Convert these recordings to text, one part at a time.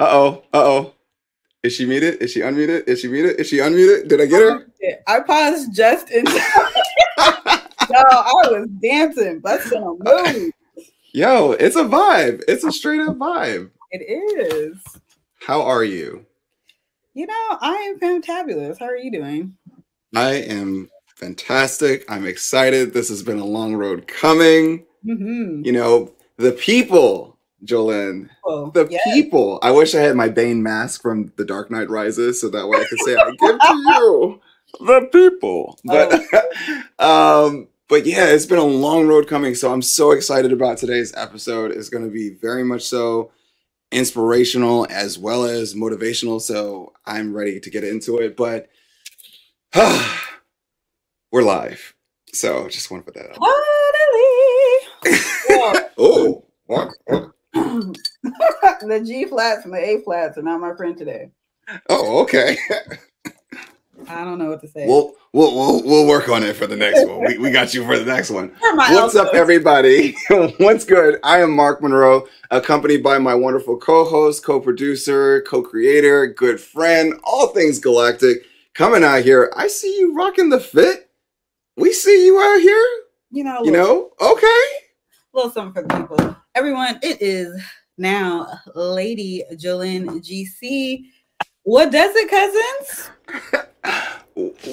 Uh-oh. Is she muted? Is she unmuted? Is she muted? Is she unmuted? Did I get her? I paused just in time. Yo, I was dancing, busting a move. Yo, it's a vibe. It's a straight up vibe. It is. How are you? You know, I am fantabulous. How are you doing? I am fantastic. I'm excited. This has been a long road coming. Mm-hmm. You know, the people, Jolene. Oh, the people. I wish I had my Bane mask from The Dark Knight Rises so that way I could say I give to you the people. But but yeah, it's been a long road coming. So I'm so excited about today's episode. It's going to be very much so inspirational as well as motivational. So I'm ready to get into it. But we're live. So just want to put that out. Oh, the G flats and the A flats are not my friend today. Oh, okay. I don't know what to say. We'll work on it for the next one. We got you for the next one. What's up, everybody? What's good? I am Mark Monroe, accompanied by my wonderful co-host, co-producer, co-creator, good friend, all things galactic. Coming out here, I see you rocking the fit. We see you out here. Okay. A little something for the people. Everyone, it is now Lady Jolene GC. What does it, cousins?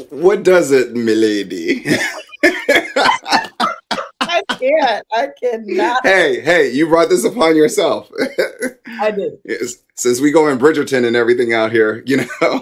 What does it, milady? I cannot. Hey, you brought this upon yourself. I did. Since we go in Bridgerton and everything out here, you know.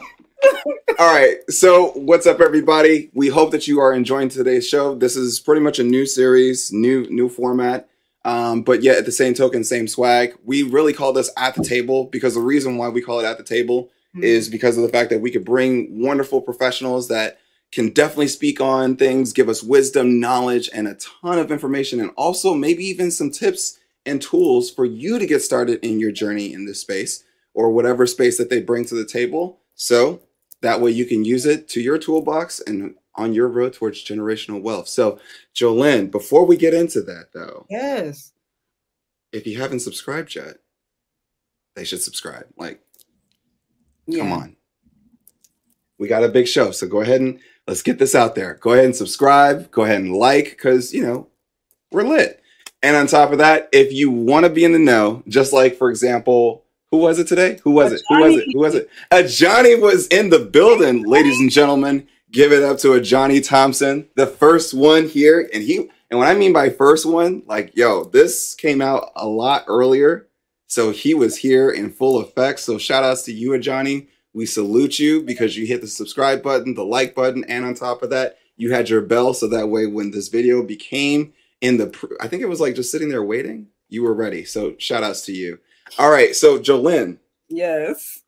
All right. So what's up, everybody? We hope that you are enjoying today's show. This is pretty much a new series, new format. But yet at the same token, same swag. We really call this At the Table because the reason why we call it At the Table is because of the fact that we could bring wonderful professionals that can definitely speak on things, give us wisdom, knowledge, and a ton of information, and also maybe even some tips and tools for you to get started in your journey in this space or whatever space that they bring to the table. So that way you can use it to your toolbox and on your road towards generational wealth. So Jolene, before we get into that though. Yes. If you haven't subscribed yet, they should subscribe. Come on. We got a big show. So go ahead and let's get this out there. Go ahead and subscribe. Go ahead and because we're lit. And on top of that, if you want to be in the know, just like, for example, who was it today? Who was it? Ajani was in the building, ladies and gentlemen. Give it up to Ajani Thompson, the first one here. And when I mean by first one, this came out a lot earlier. So he was here in full effect. So shout outs to you, Ajani. We salute you because you hit the subscribe button, the like button. And on top of that, you had your bell. So that way when this video became I think it was just sitting there waiting, you were ready. So shout outs to you. All right, so Jolene. Yes.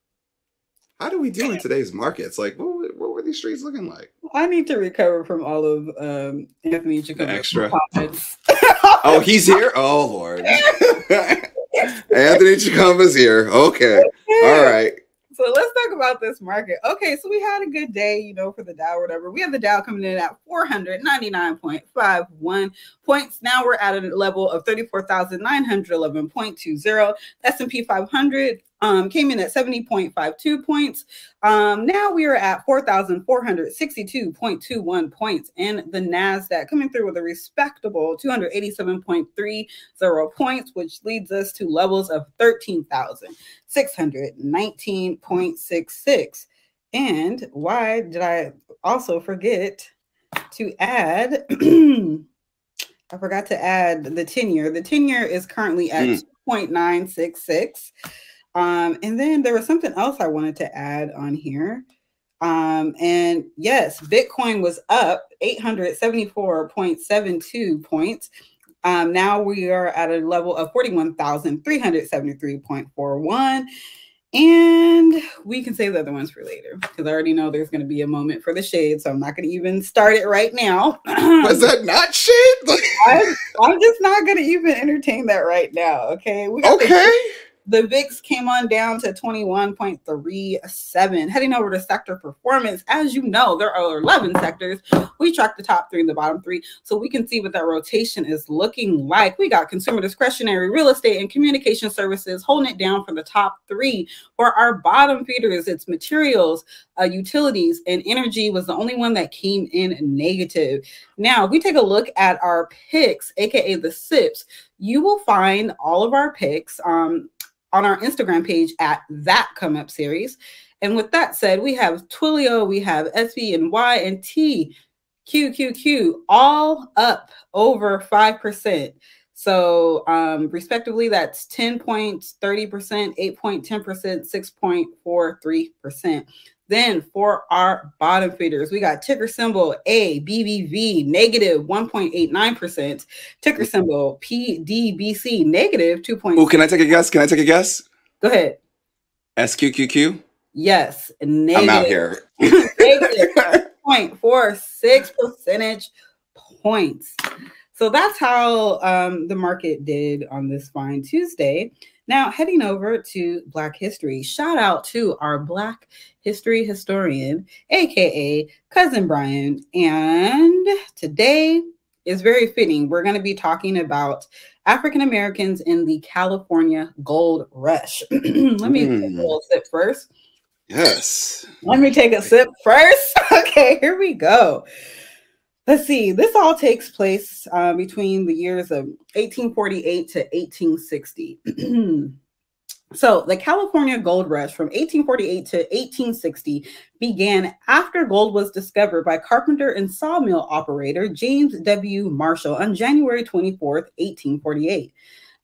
How do we do in today's markets? What were these streets looking like? I need to recover from all of Anthony Chukumba extra. Oh, he's here? Oh, Lord. Anthony Chukumba's here. Okay. All right. So let's talk about this market. Okay, so we had a good day, for the Dow or whatever. We have the Dow coming in at 499.51 points. Now we're at a level of 34,911.20. S&P 500 came in at 70.52 points. Now we are at 4,462.21 points. And the NASDAQ coming through with a respectable 287.30 points, which leads us to levels of 13,619.66. And why did I also forget to add? I forgot to add the 10-year. The 10-year is currently at 2.966. And then there was something else I wanted to add on here. And yes, Bitcoin was up 874.72 points. Now we are at a level of 41,373.41. And we can save the other ones for later because I already know there's going to be a moment for the shade. So I'm not going to even start it right now. Was that not shade? I'm just not going to even entertain that right now. Okay. We got The VIX came on down to 21.37, heading over to sector performance. As you know, there are 11 sectors. We track the top three and the bottom three, so we can see what that rotation is looking like. We got consumer discretionary, real estate, and communication services holding it down for the top three. For our bottom feeders, it's materials, utilities, and energy was the only one that came in negative. Now, if we take a look at our picks, aka the SIPs, you will find all of our picks on our Instagram page at That Come Up Series. And with that said, we have Twilio, we have SVNY and TQQQ all up over 5%. So respectively, that's 10 points, 30%, 8.10%, 6.43%. Then for our bottom feeders, we got ticker symbol ABBV, negative 1.89%. Ticker symbol PDBC, negative 2.6%. Oh, can I take a guess? Go ahead. SQQQ? Yes. Negative, I'm out here. Negative 2.46 percentage points. So that's how the market did on this fine Tuesday. Now, heading over to Black History, shout out to our Black History historian, AKA Cousin Brian. And today is very fitting. We're going to be talking about African Americans in the California Gold Rush. Let me take a little sip first. Yes. Let me take a sip first. Okay, here we go. Let's see, this all takes place between the years of 1848 to 1860. So the California Gold Rush from 1848 to 1860 began after gold was discovered by carpenter and sawmill operator James W. Marshall on January 24th, 1848.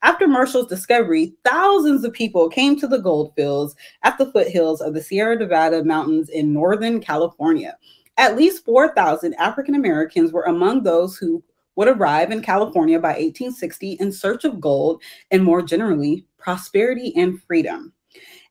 After Marshall's discovery, thousands of people came to the gold fields at the foothills of the Sierra Nevada Mountains in Northern California. At least 4,000 African Americans were among those who would arrive in California by 1860 in search of gold and, more generally, prosperity and freedom.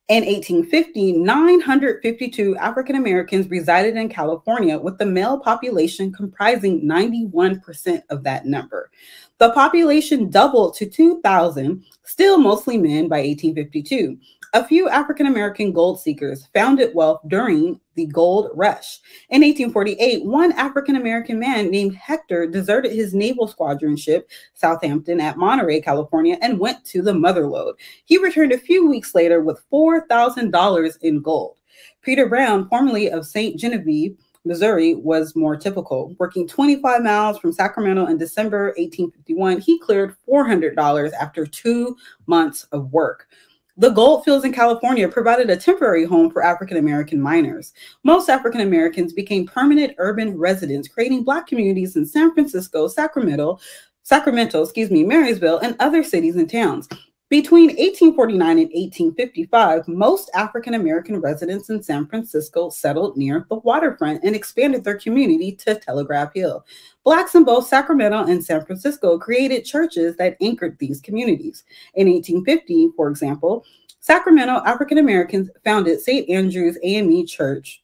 In 1850, 952 African Americans resided in California, with the male population comprising 91% of that number. The population doubled to 2,000, still mostly men, by 1852. A few African American gold seekers founded wealth during the gold rush. In 1848, one African American man named Hector deserted his naval squadron ship, Southampton, at Monterey, California, and went to the motherlode. He returned a few weeks later with $4,000 in gold. Peter Brown, formerly of St. Genevieve, Missouri, was more typical. Working 25 miles from Sacramento in December 1851, he cleared $400 after 2 months of work. The gold fields in California provided a temporary home for African American miners. Most African Americans became permanent urban residents, creating Black communities in San Francisco, Sacramento, Marysville, and other cities and towns. Between 1849 and 1855, most African American residents in San Francisco settled near the waterfront and expanded their community to Telegraph Hill. Blacks in both Sacramento and San Francisco created churches that anchored these communities. In 1850, for example, Sacramento African Americans founded St. Andrew's AME Church.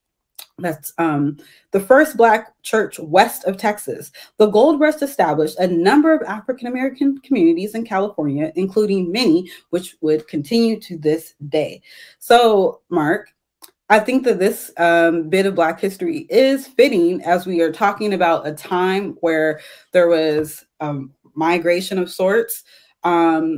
That's the first Black church west of Texas. The Gold Rush established a number of African American communities in California, including many which would continue to this day. So, Mark, I think that this bit of Black history is fitting, as we are talking about a time where there was migration of sorts of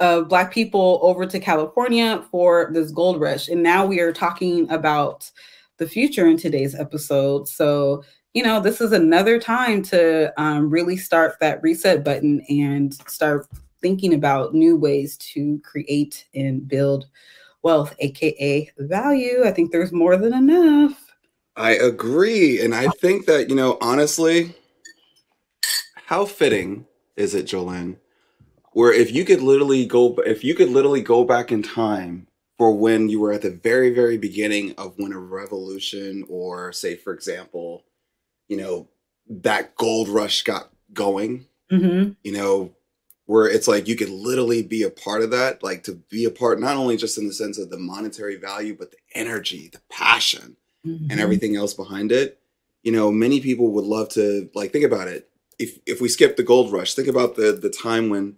Black people over to California for this gold rush. And now we are talking about the future in today's episode. So, you know, this is another time to really start that reset button and start thinking about new ways to create and build wealth, aka value. I think there's more than enough. I agree. And I think that, you know, honestly, how fitting is it, Jolene, where if you could literally go back in time for when you were at the very, very beginning of when a revolution, or say, for example, you know, that gold rush got going, you know, where it's like you could literally be a part of that, like to be a part, not only just in the sense of the monetary value, but the energy, the passion, and everything else behind it. You know, many people would love to, like, think about it. If we skip the gold rush, think about the time when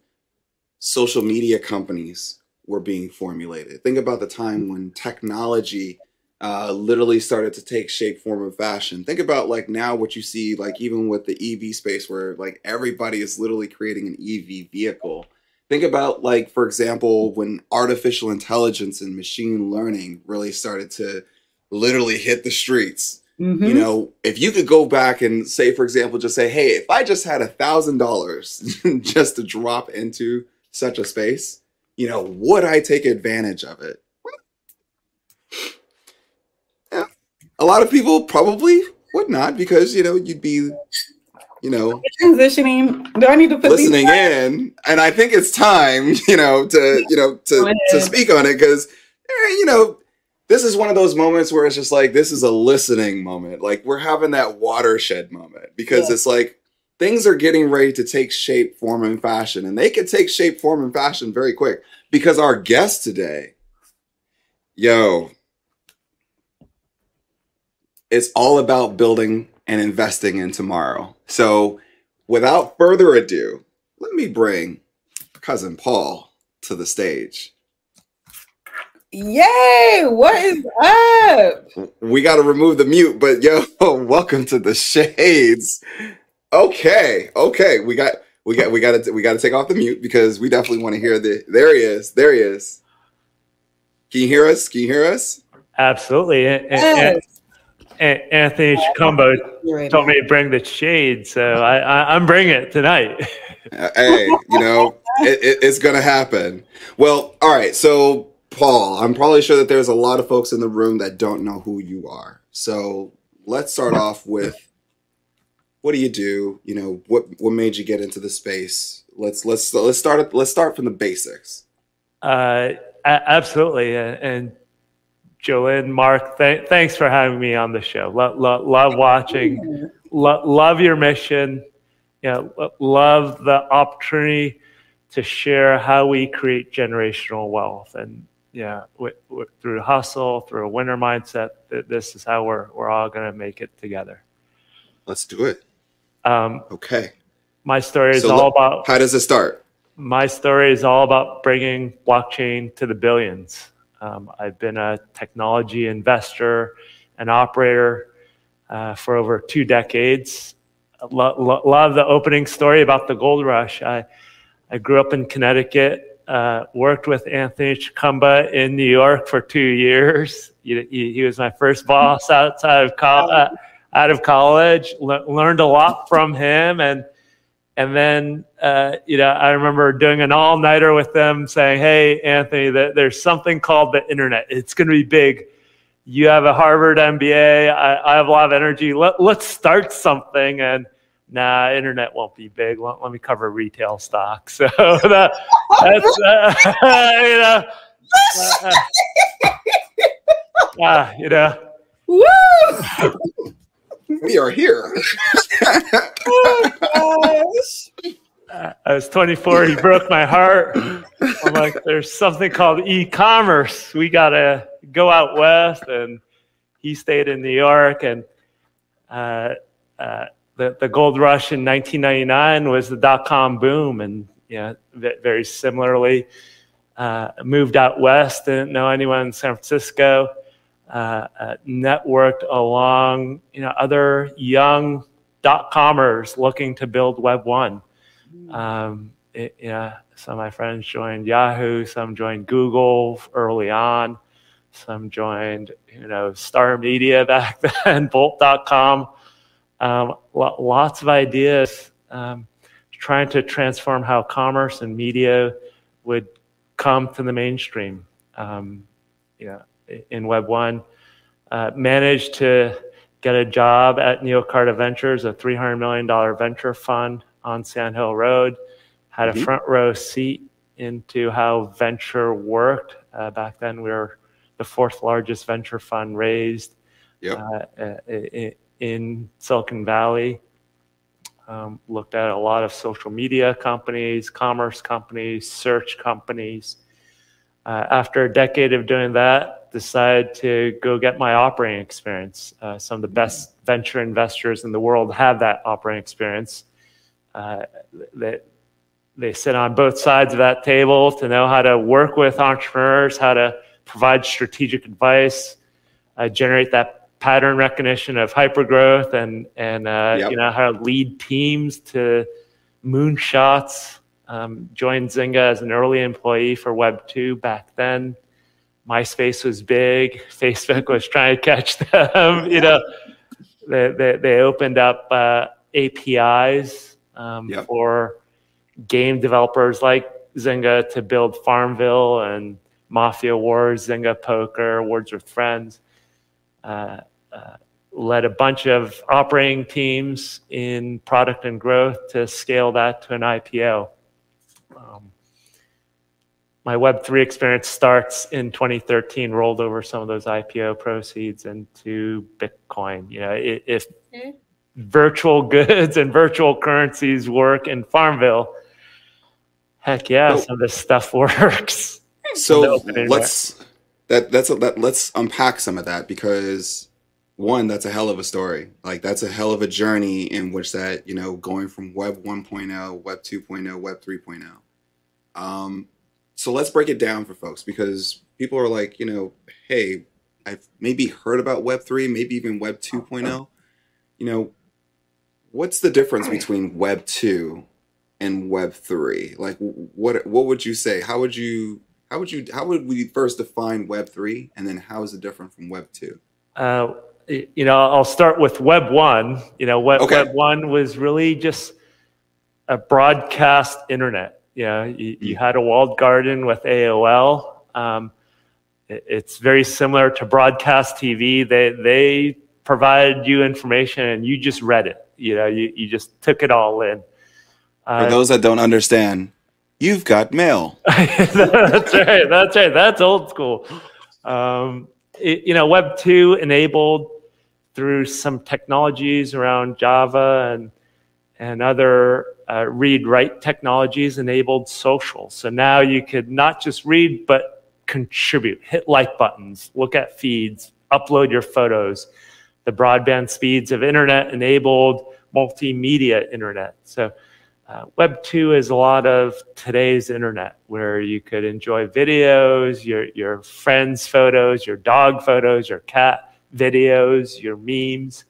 social media companies were being formulated. Think about the time when technology literally started to take shape, form, and fashion. Think about like now what you see, like even with the EV space where like everybody is literally creating an EV vehicle. Think about like, for example, when artificial intelligence and machine learning really started to literally hit the streets. Mm-hmm. You know, if you could go back and say, for example, just say, hey, if I just had $1,000 just to drop into such a space, you know, would I take advantage of it? Yeah. A lot of people probably would not because, you know, you'd be, you know, transitioning. Do I need to put listening in? And I think it's time, to speak on it because, this is one of those moments where it's just like, this is a listening moment. Like we're having that watershed moment because it's like things are getting ready to take shape, form, and fashion. And they can take shape, form, and fashion very quick because our guest today, it's all about building and investing in tomorrow. So without further ado, let me bring cousin Paul to the stage. Yay! What is up? We got to remove the mute, but welcome to the shades. Okay, we got to take off the mute because we definitely want to hear the. There he is. Can you hear us? Absolutely. Yes. Anthony Chukumba told me to bring the shade, so I'm bringing it tonight. Hey, it's gonna happen. Well, all right, so. Paul, I'm probably sure that there's a lot of folks in the room that don't know who you are. So let's start off with, what do you do? You know, what made you get into the space? Let's start from the basics. Absolutely. And Jolene, Mark, thanks for having me on the show. Love watching. Love your mission. Love the opportunity to share how we create generational wealth and. Yeah, through hustle, through a winner mindset, this is how we're all going to make it together. Let's do it. Okay. My story is about... How does it start? My story is all about bringing blockchain to the billions. I've been a technology investor and operator for over 2 decades. Love the opening story about the gold rush. I grew up in Connecticut. Worked with Anthony Chukumba in New York for 2 years. He was my first boss out of college. Learned a lot from him, and then I remember doing an all-nighter with them, saying, "Hey, Anthony, there's something called the internet. It's going to be big. You have a Harvard MBA. I have a lot of energy. Let's start something." And internet won't be big. Let me cover retail stock. So that's Woo! We are here. I was 24. He broke my heart. I'm like, there's something called e-commerce. We gotta go out west, and he stayed in New York, and. The gold rush in 1999 was the dot-com boom, and very similarly, moved out west, didn't know anyone in San Francisco, networked along other young dot-commers looking to build Web1. Some of my friends joined Yahoo, some joined Google early on, some joined Star Media back then, Bolt.com. Lots of ideas, trying to transform how commerce and media would come to the mainstream. In Web1, managed to get a job at Neocarta Ventures, a $300 million venture fund on Sand Hill Road. Had a front row seat into how venture worked. Back then, we were the 4th largest venture fund raised. In Silicon Valley, looked at a lot of social media companies, commerce companies, search companies. After a decade of doing that, decided to go get my operating experience. Some of the best venture investors in the world have that operating experience. That They sit on both sides of that table to know how to work with entrepreneurs, how to provide strategic advice, generate that pattern recognition of hypergrowth, and you know, how to lead teams to moonshots. Joined Zynga as an early employee for Web 2 back then. MySpace was big. Facebook was trying to catch them. You know, they opened up APIs for game developers like Zynga to build Farmville and Mafia Wars, Zynga Poker, Words with Friends. Led a bunch of operating teams in product and growth to scale that to an IPO. My Web3 experience starts in 2013, rolled over some of those IPO proceeds into Bitcoin. You know, if virtual goods and virtual currencies work in Farmville, heck yeah, some of this stuff works. So let's unpack some of that, because one, that's a hell of a story. Like, that's a hell of a journey in which that, you know, going from Web 1.0, Web 2.0, Web 3.0. So let's break it down for folks, because people are like, you know, hey, I've maybe heard about Web 3, maybe even Web 2.0. You know, what's the difference between Web 2 and Web 3? Like, what would you say? How would we first define Web 3, and then how is it different from Web 2? You know, I'll start with Web 1. You know, Web 1 was really just a broadcast internet. Yeah, you had a walled garden with AOL. It's very similar to broadcast TV. They provided you information and you just read it. You know, you just took it all in. For those that don't understand, you've got mail. That's right. That's old school. You know, Web 2 enabled through some technologies around Java and other read-write technologies enabled social. So now you could not just read, but contribute, hit like buttons, look at feeds, upload your photos. The broadband speeds of internet enabled multimedia internet. So Web 2 is a lot of today's internet, where you could enjoy videos, your friends' photos, your dog photos, your cat videos, your memes.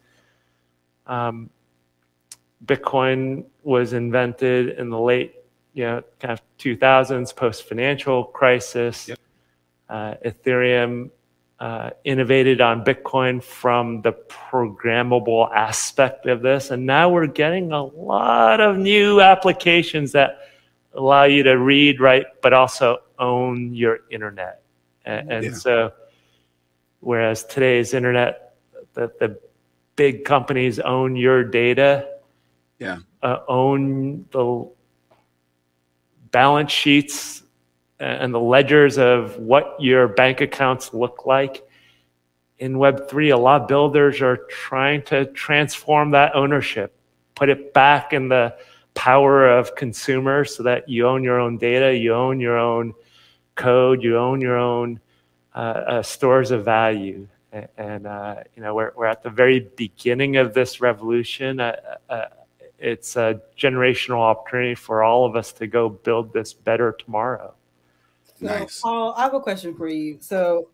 Bitcoin was invented in the late, you know, kind of 2000s, post-financial crisis. Yep. Ethereum innovated on Bitcoin from the programmable aspect of this. And now we're getting a lot of new applications that allow you to read, write, but also own your internet. And so, whereas today's internet, the big companies own your data, own the balance sheets and the ledgers of what your bank accounts look like. In Web3, a lot of builders are trying to transform that ownership, put it back in the power of consumers so that you own your own data, you own your own code, you own your own stores of value. And you know, we're at the very beginning of this revolution. It's a generational opportunity for all of us to go build this better tomorrow. So, nice. Paul, I have a question for you. So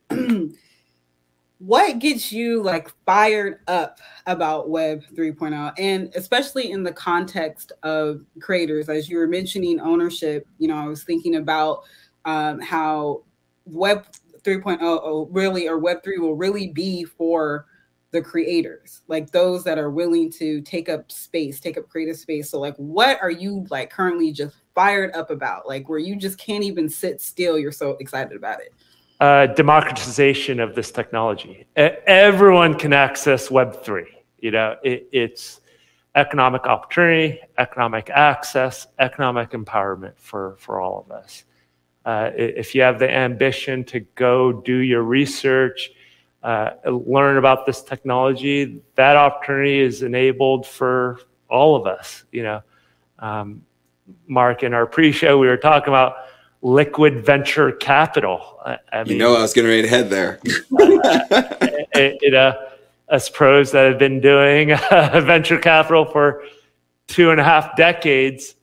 what gets you like fired up about Web 3.0, and especially in the context of creators? As you were mentioning ownership, you know, I was thinking about how Web 3.0 really, or Web 3 will really be for the creators, like those that are willing to take up space, take up creative space. So like, what are you like currently just fired up about? Like, where you just can't even sit still, you're so excited about it. Democratization of this technology. Everyone can access Web3. You know, it's economic opportunity, economic access, economic empowerment for all of us. If you have the ambition to go do your research, learn about this technology, that opportunity is enabled for all of us. You know, Mark, in our pre-show, we were talking about liquid venture capital. I mean, you know, I was getting ready to head there. You know, us pros that have been doing venture capital for 2.5 decades,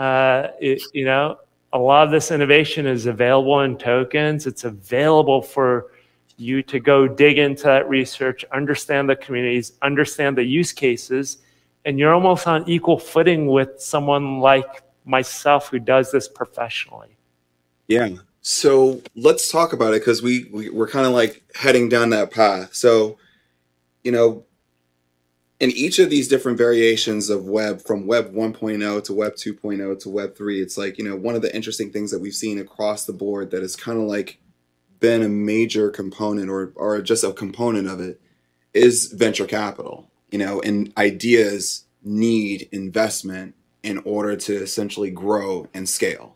you know, a lot of this innovation is available in tokens. It's available for you to go dig into that research, understand the communities, understand the use cases, and you're almost on equal footing with someone like myself who does this professionally. Yeah. So let's talk about it, because we're kind of like heading down that path. So, you know, in each of these different variations of web, from web 1.0 to web 2.0 to web 3, it's like, you know, one of the interesting things that we've seen across the board that has kind of like been a major component or just a component of it is venture capital, you know, and ideas need investment in order to essentially grow and scale.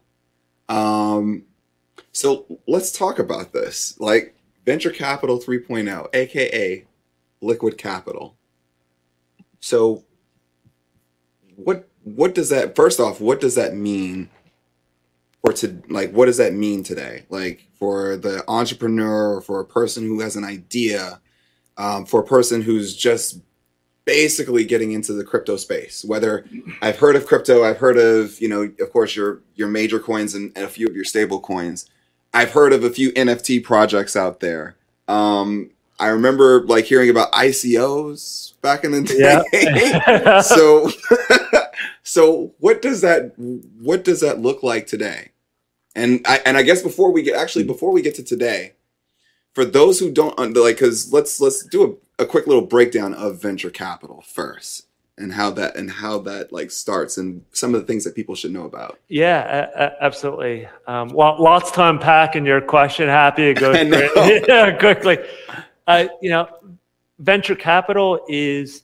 So let's talk about this, like venture capital 3.0, aka liquid capital. So what does that, first off, what does that mean for to, like, what does that mean today? Like for the entrepreneur, or for a person who has an idea, for a person who's just basically getting into the crypto space, whether I've heard of crypto, I've heard of, you know, of course your major coins and a few of your stable coins. I've heard of a few NFT projects out there. I remember like hearing about ICOs back in the day. Yeah. So what does that look like today? And I guess before we get to today, for those who don't, like, because let's do a quick little breakdown of venture capital first, and how that like starts, and some of the things that people should know about. Yeah, absolutely. Lots to unpack in your question. Happy to go through it quickly. You know, venture capital is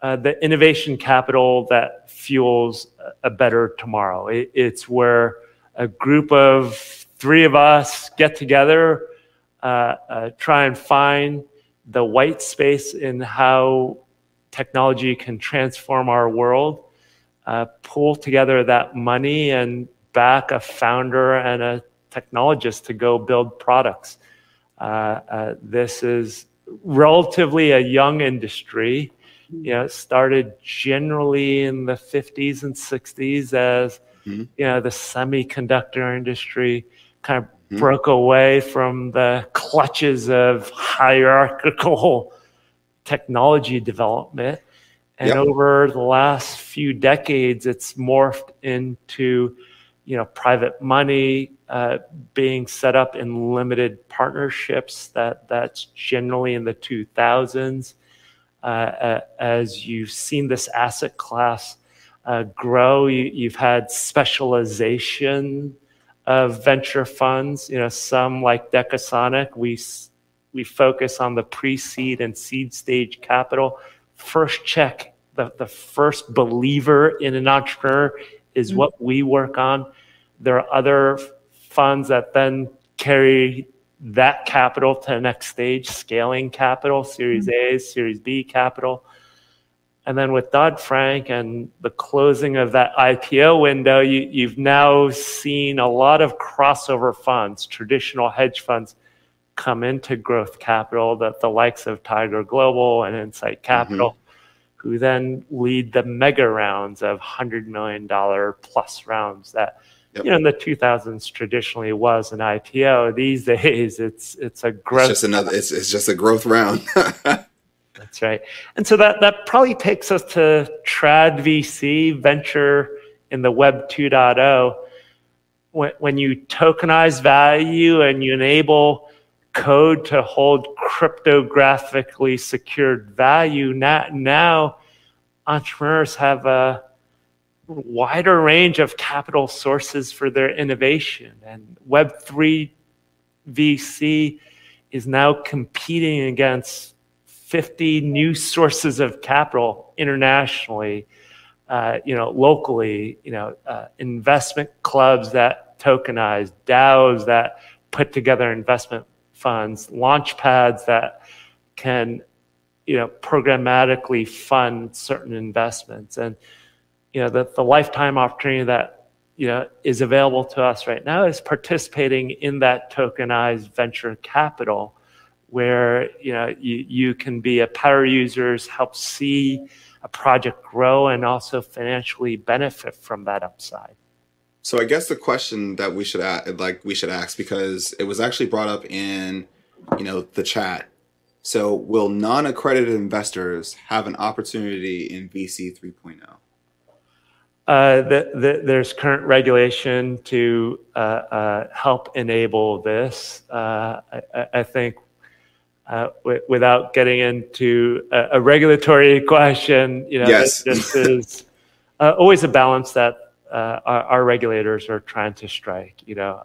the innovation capital that fuels a better tomorrow. It's where a group of three of us get together, try and find the white space in how technology can transform our world, pull together that money and back a founder and a technologist to go build products. This is relatively a young industry. You know, it started generally in the 50s and 60s as, mm-hmm. you know, the semiconductor industry kind of mm-hmm. broke away from the clutches of hierarchical technology development. And yep. over the last few decades, it's morphed into, you know, private money being set up in limited partnerships. That's generally in the 2000s. As you've seen this asset class grow, you've had specialization of venture funds. You know, some like Decasonic, we focus on the pre-seed and seed stage capital. First check, the first believer in an entrepreneur is mm-hmm. what we work on. There are other funds that then carry that capital to the next stage, scaling capital, Series A, Series B capital. And then with Dodd-Frank and the closing of that IPO window, you've now seen a lot of crossover funds, traditional hedge funds come into growth capital, that the likes of Tiger Global and Insight Capital, mm-hmm. who then lead the mega rounds of $100 million plus rounds that, yep. you know, in the 2000s traditionally was an IPO. These days it's a growth. It's just another, it's just a growth round. That's right. And so that probably takes us to trad VC, venture in the web 2.0. When you tokenize value and you enable code to hold cryptographically secured value, now entrepreneurs have a wider range of capital sources for their innovation. And Web3 VC is now competing against 50 new sources of capital internationally, you know, locally, you know, investment clubs that tokenize, DAOs that put together investment funds, launch pads that can, you know, programmatically fund certain investments. And, you know, the lifetime opportunity that, you know, is available to us right now is participating in that tokenized venture capital, where, you know, you can be a power user, help see a project grow, and also financially benefit from that upside. So I guess the question that we should ask, because it was actually brought up in, the chat. So will non-accredited investors have an opportunity in VC 3.0? There's current regulation to help enable this. I think without getting into a regulatory question, yes. This is always a balance that our regulators are trying to strike. You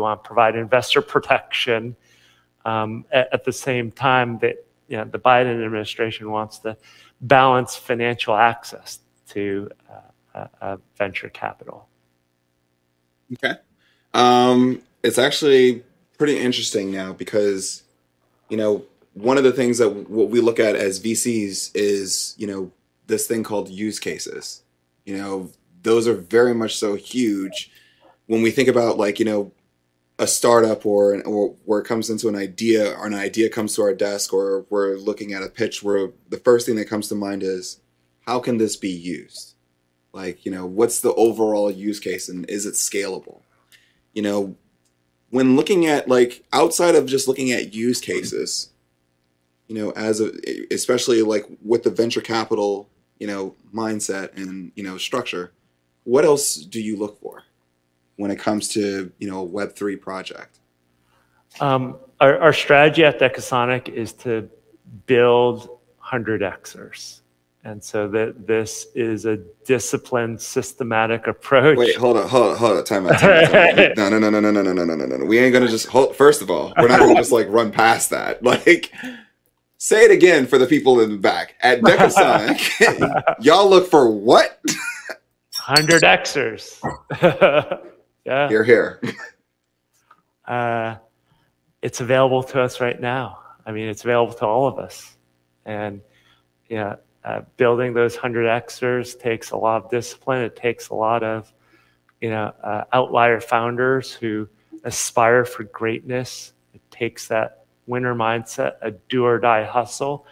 want to provide investor protection. At the same time that the Biden administration wants to balance financial access to venture capital. Okay. It's actually pretty interesting now because, one of the things that what we look at as VCs is, this thing called use cases. Those are very much so huge when we think about a startup or where it comes into an idea comes to our desk, or we're looking at a pitch where the first thing that comes to mind is, how can this be used? What's the overall use case, and is it scalable? When looking at outside of just looking at use cases, especially with the venture capital, mindset and, structure, what else do you look for when it comes to, a Web3 project? Our strategy at Decasonic is to build 100Xers. And so this is a disciplined, systematic approach. Wait, hold on, time out. No. We ain't gonna just first of all, we're not gonna just run past that. Say it again for the people in the back. At Decasonic, y'all look for what? 100Xers. Yeah. Here. It's available to us right now. It's available to all of us. And building those 100Xers takes a lot of discipline. It takes a lot of, outlier founders who aspire for greatness. It takes that winner mindset, a do or die hustle,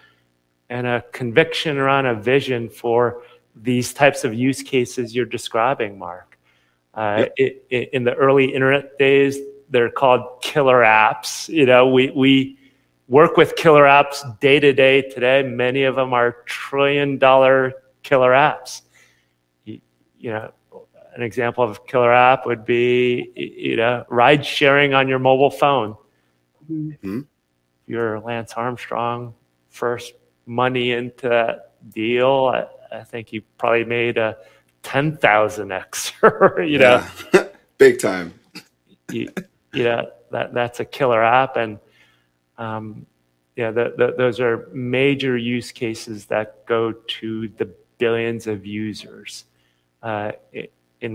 and a conviction around a vision for these types of use cases you're describing, Mark. In the early internet days, they're called killer apps. We work with killer apps day to day today. Many of them are trillion-dollar killer apps. An example of a killer app would be, ride sharing on your mobile phone. Mm-hmm. You're Lance Armstrong, first money into that deal. I think you probably made a 10,000Xer, Yeah. Big time. That's a killer app. And those are major use cases that go to the billions of users. In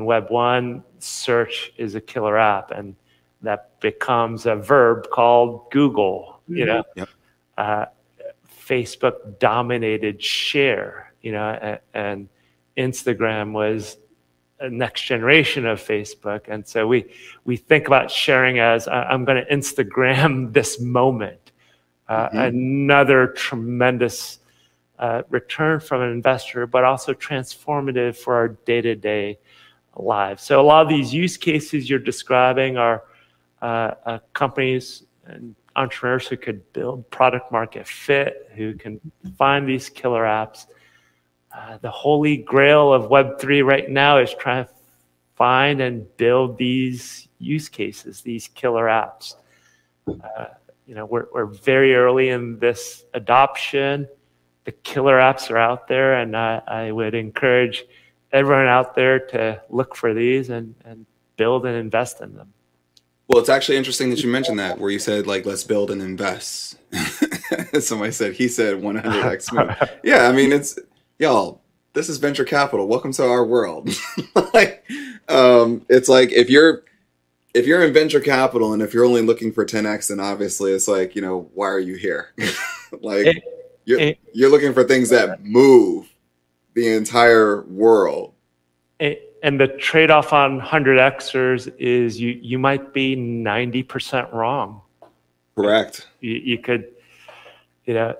Web1, search is a killer app, and that becomes a verb called Google. Yep. Facebook dominated share. And Instagram was a next generation of Facebook. And so we think about sharing as, I'm going to Instagram this moment. Another tremendous return from an investor, but also transformative for our day-to-day lives. So a lot of these use cases you're describing are companies and entrepreneurs who could build product market fit, who can find these killer apps. The holy grail of Web3 right now is trying to find and build these use cases, these killer apps. We're very early in this adoption. The killer apps are out there, and I would encourage everyone out there to look for these and build and invest in them. Well, it's actually interesting that you mentioned that, where you said, let's build and invest. Somebody said, he said 100X move. Yeah, it's... Y'all, this is venture capital. Welcome to our world. It's like if you're in venture capital and if you're only looking for 10X, then obviously it's why are you here? You're looking for things that move the entire world. And the trade-off on 100Xers is you might be 90% wrong. Correct. You could,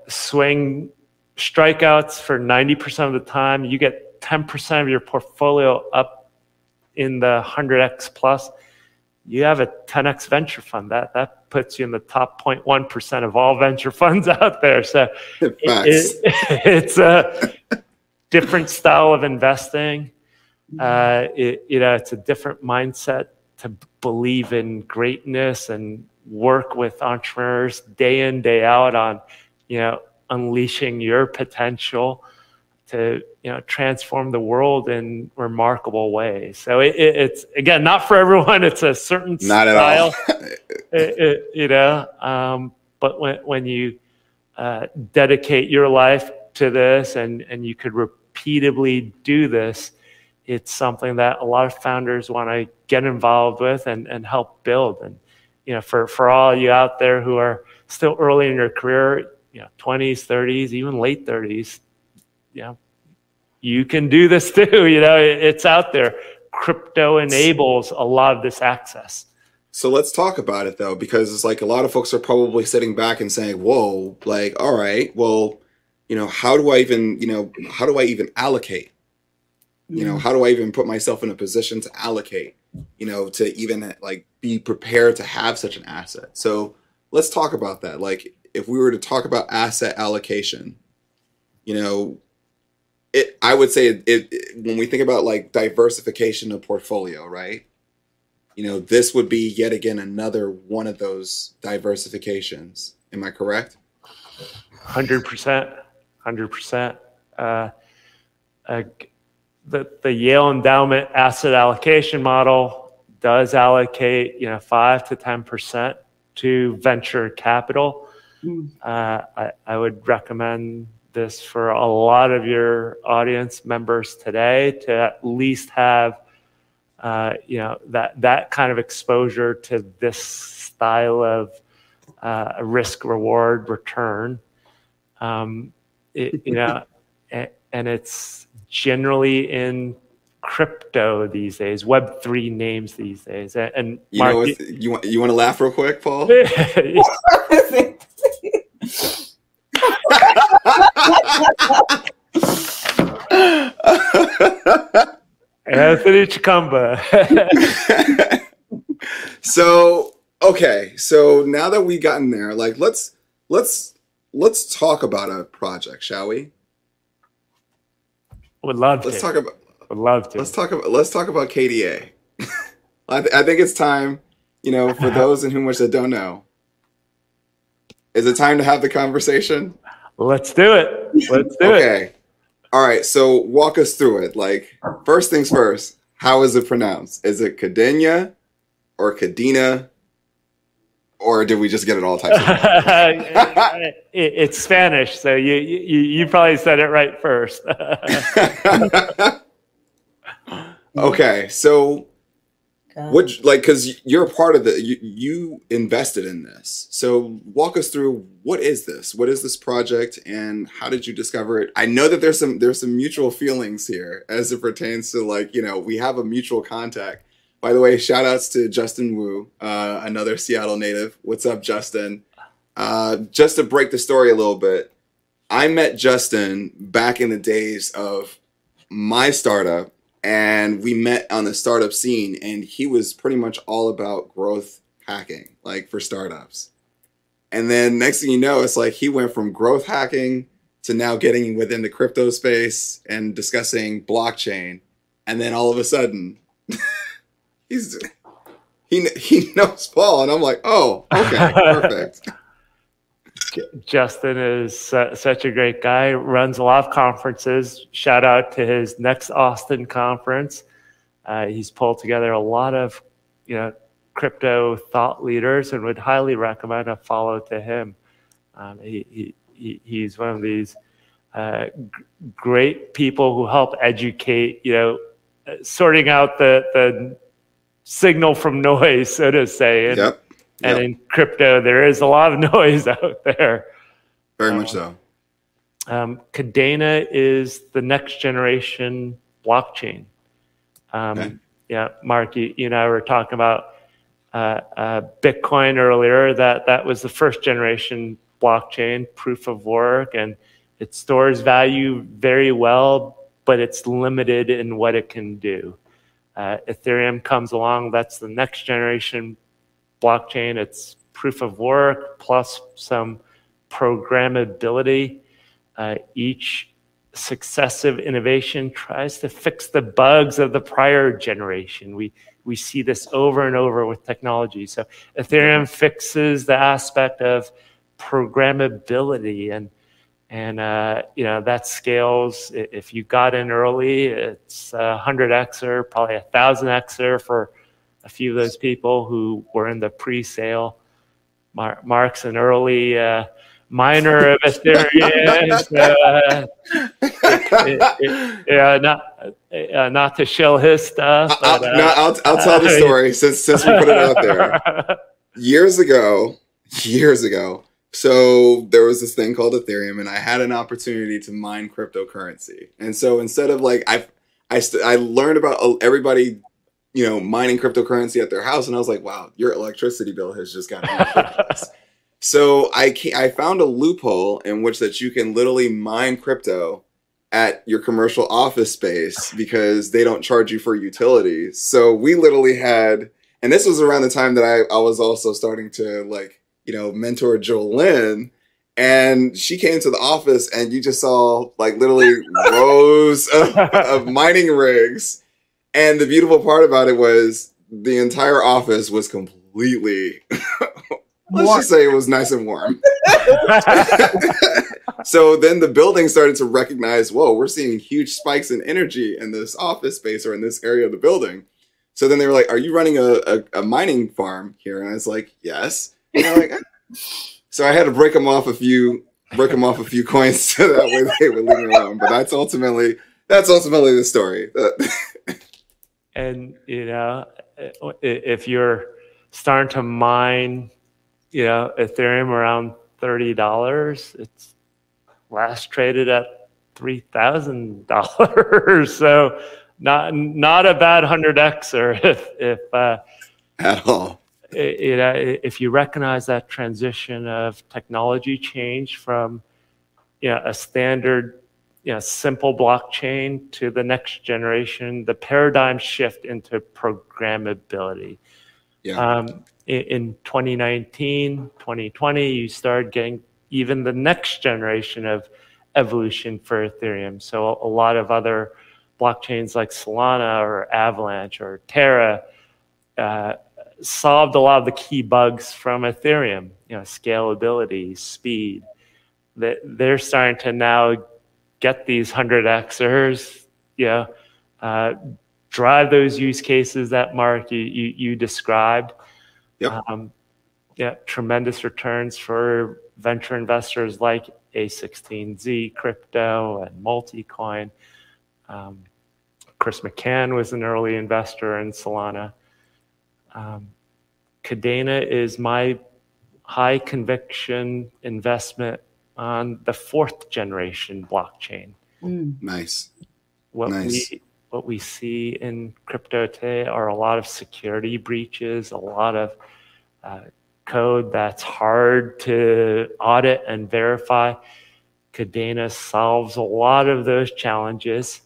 swing strikeouts for 90% of the time. You get 10% of your portfolio up in the 100x plus, you have a 10x venture fund. That puts you in the top 0.1% of all venture funds out there. So it's a different style of investing. It's a different mindset to believe in greatness and work with entrepreneurs day in, day out on, unleashing your potential to, transform the world in remarkable ways. So it's again, not for everyone. It's a certain style, but when you dedicate your life to this and you could repeatedly do this, it's something that a lot of founders want to get involved with and help build. And, for all you out there who are still early in your career, 20s, 30s, even late 30s, you can do this too. It's out there. Crypto enables a lot of this access. So let's talk about it though, because it's like a lot of folks are probably sitting back and saying, whoa, like, all right, well, how do I even allocate? How do I even put myself in a position to allocate, to even like be prepared to have such an asset? So let's talk about that. Like if we were to talk about asset allocation, I would say it when we think about like diversification of portfolio, right? This would be yet again, another one of those diversifications. Am I correct? 100%. The Yale Endowment asset allocation model does allocate, 5 to 10% to venture capital. I would recommend this for a lot of your audience members today to at least have, that kind of exposure to this style of risk reward return. And it's generally in crypto these days, Web3 names these days. And Mark, you want to laugh real quick, Paul? Anthony Chukumba. So now that we've gotten there, like let's talk about a project, shall we? Let's talk about KDA. I think it's time, for those in whom which that don't know. Is it time to have the conversation? Let's do it. Okay. All right. So walk us through it. Like first things first, how is it pronounced? Is it Kadena or Kadena? Or did we just get it all types of It's Spanish, so you probably said it right first. Okay, so what? Like, because you're a part of the, you invested in this. So walk us through what is this? What is this project, and how did you discover it? I know that there's some mutual feelings here as it pertains to we have a mutual contact. By the way, shout outs to Justin Wu, another Seattle native. What's up, Justin? Just to break the story a little bit, I met Justin back in the days of my startup, and we met on the startup scene, and he was pretty much all about growth hacking, like for startups. And then next thing you know, it's like he went from growth hacking to now getting within the crypto space and discussing blockchain. And then all of a sudden... He knows Paul, and I'm like, oh, okay, perfect. Justin is such a great guy, runs a lot of conferences. Shout out to his next Austin conference. He's pulled together a lot of crypto thought leaders, and would highly recommend a follow to him. He's one of these great people who help educate, sorting out the signal from noise, so to say. And, yep. And in crypto, there is a lot of noise out there. Very much so. Kadena is the next generation blockchain. Okay. Yeah, Mark, you and I were talking about Bitcoin earlier. That was the first generation blockchain, proof of work, and it stores value very well, but it's limited in what it can do. Ethereum comes along, that's the next generation blockchain. It's proof of work plus some programmability. Each successive innovation tries to fix the bugs of the prior generation. We see this over and over with technology. So Ethereum fixes the aspect of programmability, and you know, that scales. If you got in early, it's 100xer, probably 1,000xer for a few of those people who were in the pre-sale. Mark's an early miner of Ethereum. Not to shill his stuff. But, I'll tell the story since we put it out there. Years ago. So there was this thing called Ethereum, and I had an opportunity to mine cryptocurrency. And so instead of like, I learned about everybody, you know, mining cryptocurrency at their house, and I was like, wow, your electricity bill has just gotten ridiculous. So I found a loophole in which that you can literally mine crypto at your commercial office space because they don't charge you for utilities. So we literally had, and this was around the time that I was also starting to like, you know, mentor Jolene, and she came to the office and you just saw like literally rows of mining rigs. And the beautiful part about it was the entire office was completely, let's just say it was nice and warm. So then the building started to recognize, whoa, we're seeing huge spikes in energy in this office space or in this area of the building. So then they were like, are you running a mining farm here? And I was like, yes. Like, so I had to break them off a few coins so that way they would leave me alone. But that's ultimately the story. And you know, if you're starting to mine, you know, Ethereum around $30, it's last traded at $3,000. So not a bad 100xer if at all. You know, if you recognize that transition of technology change from, you know, a standard, you know, simple blockchain to the next generation, the paradigm shift into programmability. Yeah. In 2019, 2020, you started getting even the next generation of evolution for Ethereum. So a lot of other blockchains like Solana or Avalanche or Terra, solved a lot of the key bugs from Ethereum, you know, scalability, speed. They're starting to now get these 100xers, you know, drive those use cases that Mark you described. Yep. Yeah, tremendous returns for venture investors like A16Z Crypto and Multicoin. Chris McCann was an early investor in Solana. Kadena is my high conviction investment on the fourth generation blockchain. Nice. What we see in crypto today are a lot of security breaches, a lot of code that's hard to audit and verify. Kadena solves a lot of those challenges.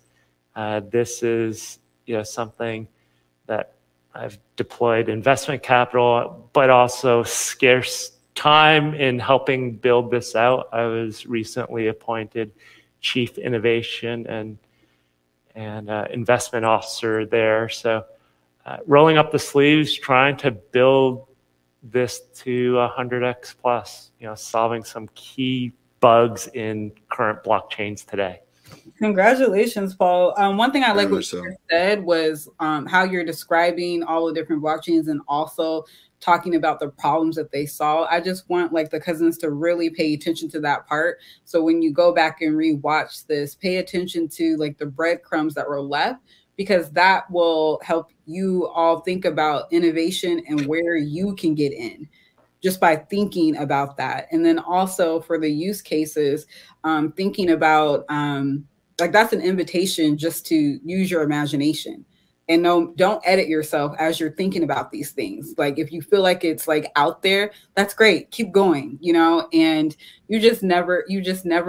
This is, you know, something that I've deployed investment capital, but also scarce time in helping build this out. I was recently appointed Chief Innovation and Investment Officer there. So rolling up the sleeves, trying to build this to 100x plus, you know, solving some key bugs in current blockchains today. Congratulations, Paul. One thing I like what you said was how you're describing all the different blockchains and also talking about the problems that they solve. I just want like the cousins to really pay attention to that part. So when you go back and rewatch this, pay attention to like the breadcrumbs that were left, because that will help you all think about innovation and where you can get in, just by thinking about that. And then also for the use cases, thinking about, like that's an invitation just to use your imagination and don't edit yourself as you're thinking about these things. Like if you feel like it's like out there, that's great, keep going, you know, and you just never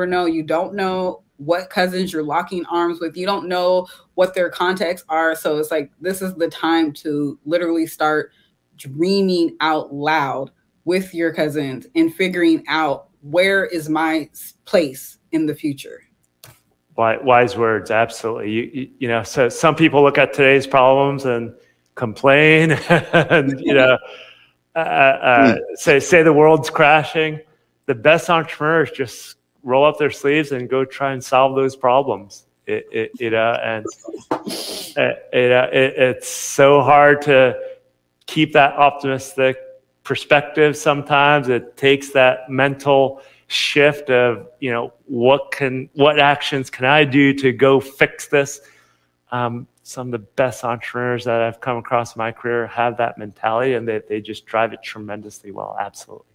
know. You don't know what cousins you're locking arms with. You don't know what their contacts are. So it's like, this is the time to literally start dreaming out loud with your cousins and figuring out, where is my place in the future? Wise words, absolutely. You know, so some people look at today's problems and complain, and you know, say the world's crashing. The best entrepreneurs just roll up their sleeves and go try and solve those problems. It's so hard to keep that optimistic perspective. Sometimes it takes that mental shift of, you know, what actions can I do to go fix this? Some of the best entrepreneurs that I've come across in my career have that mentality, and they just drive it tremendously well. Absolutely.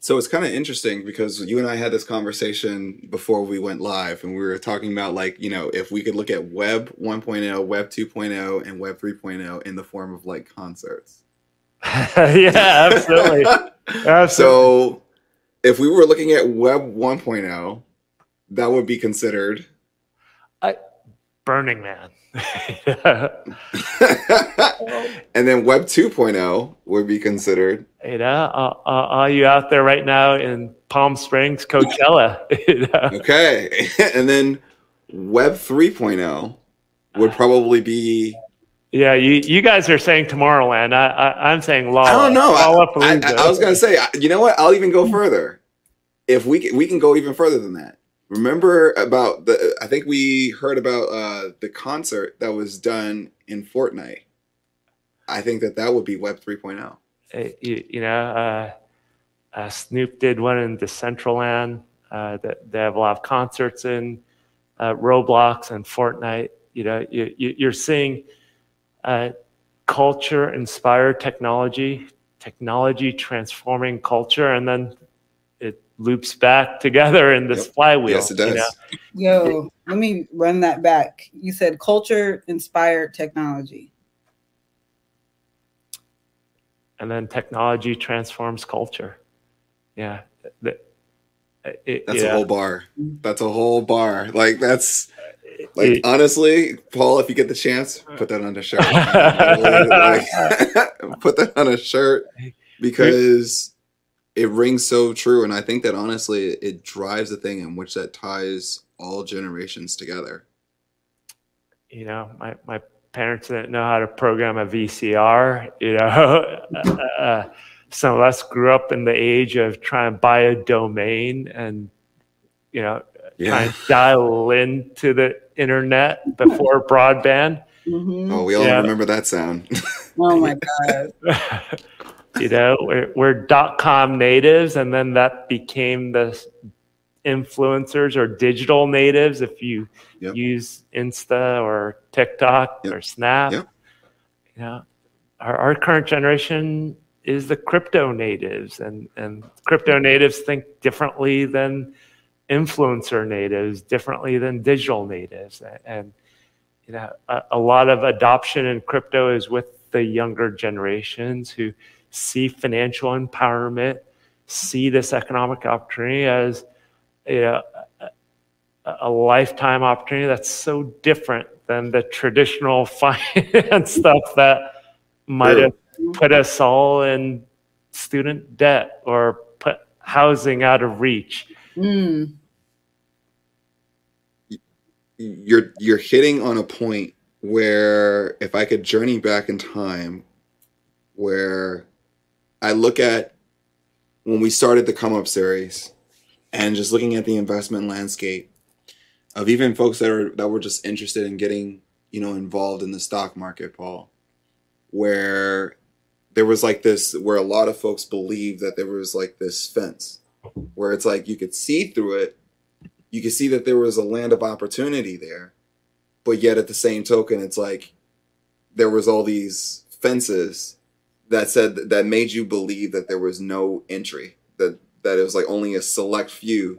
So it's kind of interesting because you and I had this conversation before we went live, and we were talking about, like, you know, if we could look at Web 1.0, Web 2.0, and Web 3.0 in the form of like concerts. Yeah, absolutely. Absolutely. So if we were looking at Web 1.0, that would be considered Burning Man. And then Web 2.0 would be considered, you know, are you out there right now in Palm Springs, Coachella? You know? Okay. And then Web 3.0 would probably be, yeah, you guys are saying Tomorrowland. I'm saying Lollapalooza. I don't know. I was going to say, you know what? I'll even go further. If we can go even further than that. Remember about I think we heard about the concert that was done in Fortnite. I think that would be Web 3.0. Snoop did one in Decentraland. They have a lot of concerts in Roblox and Fortnite. You know, you're seeing culture inspire technology transforming culture, and then it loops back together in this flywheel. Yes, it does. You know? Yo, let me run that back. You said culture inspired technology. And then technology transforms culture. Yeah. That's a whole bar. That's a whole bar. Like, that's... Like, honestly, Paul, if you get the chance, put that on a shirt. Like, put that on a shirt, because it rings so true. And I think that, honestly, it drives the thing in which that ties all generations together. You know, my parents didn't know how to program a VCR. You know, some of us grew up in the age of trying to buy a domain and, you know, trying to dial into the internet before broadband. Mm-hmm. Oh, we all remember that sound. Oh my God. You know, we're .com natives, and then that became the influencers or digital natives. If you use Insta or TikTok or Snap, you know, our current generation is the crypto natives, and crypto natives think differently than influencer natives, differently than digital natives. And you know, a lot of adoption in crypto is with the younger generations who see financial empowerment, see this economic opportunity as, you know, a lifetime opportunity that's so different than the traditional finance stuff that might have put us all in student debt or put housing out of reach. Mm. You're hitting on a point where, if I could journey back in time, where I look at when we started the Come Up series and just looking at the investment landscape of even folks that were just interested in getting, you know, involved in the stock market, Paul, where there was like this, where a lot of folks believed that there was like this fence where it's like you could see through it. You could see that there was a land of opportunity there, but yet at the same token, it's like there was all these fences that said, that made you believe that there was no entry, that it was like only a select few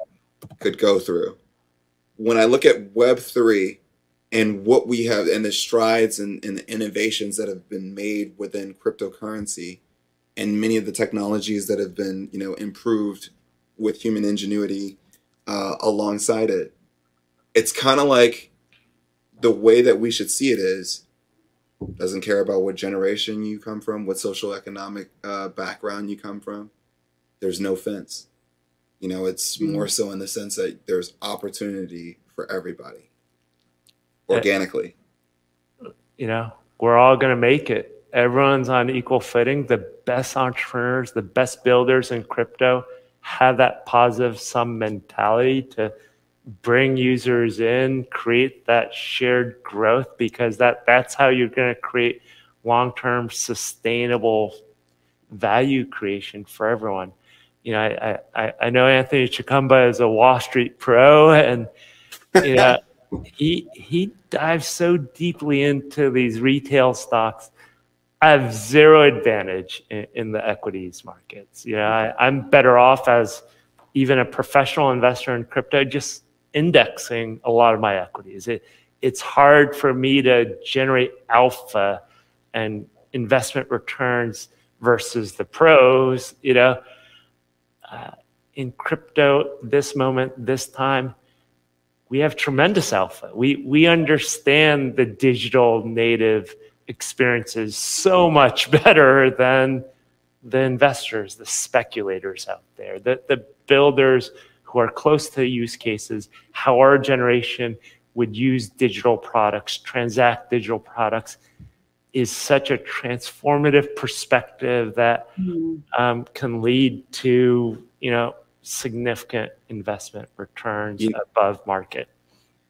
could go through. When I look at Web3 and what we have and the strides and the innovations that have been made within cryptocurrency and many of the technologies that have been, you know, improved with human ingenuity alongside it, it's kind of like the way that we should see it is, doesn't care about what generation you come from, what social economic background you come from. There's no fence. You know, it's more so in the sense that there's opportunity for everybody organically. You know, we're all going to make it. Everyone's on equal footing. The best entrepreneurs, the best builders in crypto have that positive sum mentality to bring users in, create that shared growth, because that's how you're going to create long-term sustainable value creation for everyone. You know, I know Anthony Chukumba is a Wall Street pro, and you know, he dives so deeply into these retail stocks. I have zero advantage in the equities markets. You know, I'm better off as even a professional investor in crypto, just indexing a lot of my equities. It's hard for me to generate alpha and investment returns versus the pros. You know, in crypto, this moment, this time, we have tremendous alpha. We understand the digital native experiences so much better than the investors, the speculators out there, the builders who are close to use cases, how our generation would use digital products, transact digital products, is such a transformative perspective that can lead to, you know, significant investment returns above market.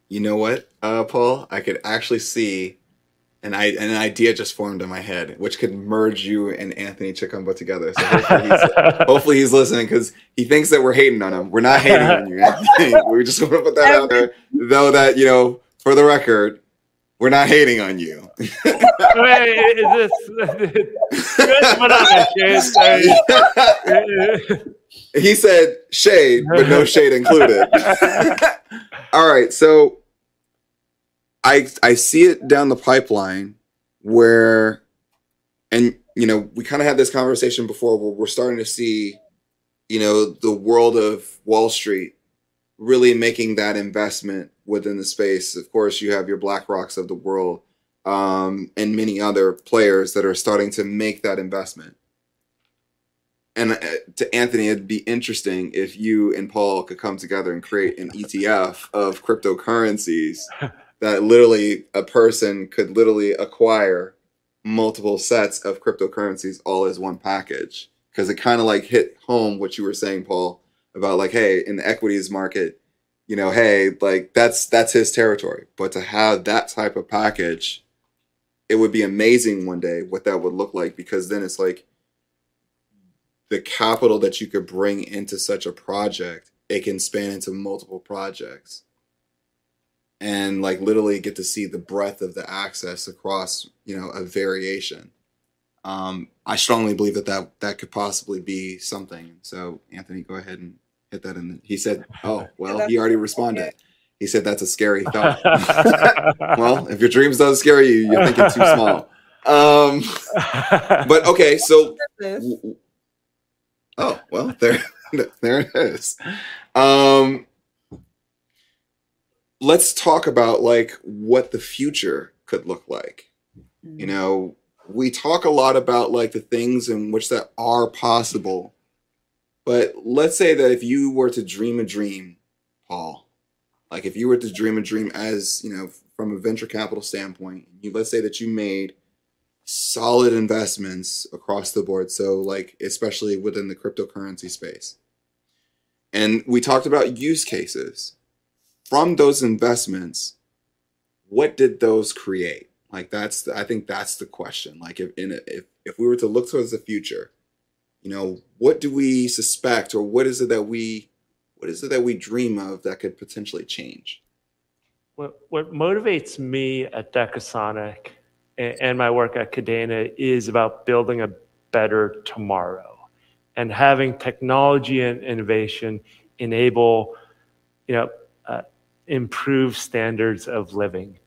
You know what, Paul? I could actually see an idea just formed in my head, which could merge you and Anthony Chukumba together. So hopefully he's listening, because he thinks that we're hating on him. We're not hating on you, Anthony. We just want to put that out there, though, that, you know, for the record, we're not hating on you. Wait, is this he said shade, but no shade included. All right, so I see it down the pipeline where, and, you know, we kind of had this conversation before where we're starting to see, you know, the world of Wall Street really making that investment within the space. Of course, you have your BlackRocks of the world and many other players that are starting to make that investment. And to Anthony, it'd be interesting if you and Paul could come together and create an ETF of cryptocurrencies that literally a person could literally acquire multiple sets of cryptocurrencies all as one package. Because it kind of like hit home what you were saying, Paul, about like, hey, in the equities market, you know, hey, like that's his territory. But to have that type of package, it would be amazing one day what that would look like, because then it's like the capital that you could bring into such a project, it can span into multiple projects. And like literally get to see the breadth of the access across, you know, a variation. I strongly believe that could possibly be something. So Anthony, go ahead and hit that in. He said, "Oh, well, he already responded." He said, "That's a scary thought." Well, if your dreams don't scare you, you're thinking too small. But okay, so. Oh well, there it is. Let's talk about like what the future could look like. You know, we talk a lot about like the things in which that are possible, but let's say that if you were to dream a dream, Paul, like if you were to dream a dream as, you know, from a venture capital standpoint, let's say that you made solid investments across the board. So like, especially within the cryptocurrency space. And we talked about use cases. From those investments, what did those create? Like I think that's the question. Like if we were to look towards the future, you know, what do we suspect, or what is it that we dream of that could potentially change? What motivates me at Decasonic and my work at Kadena is about building a better tomorrow and having technology and innovation enable, you know, improve standards of living.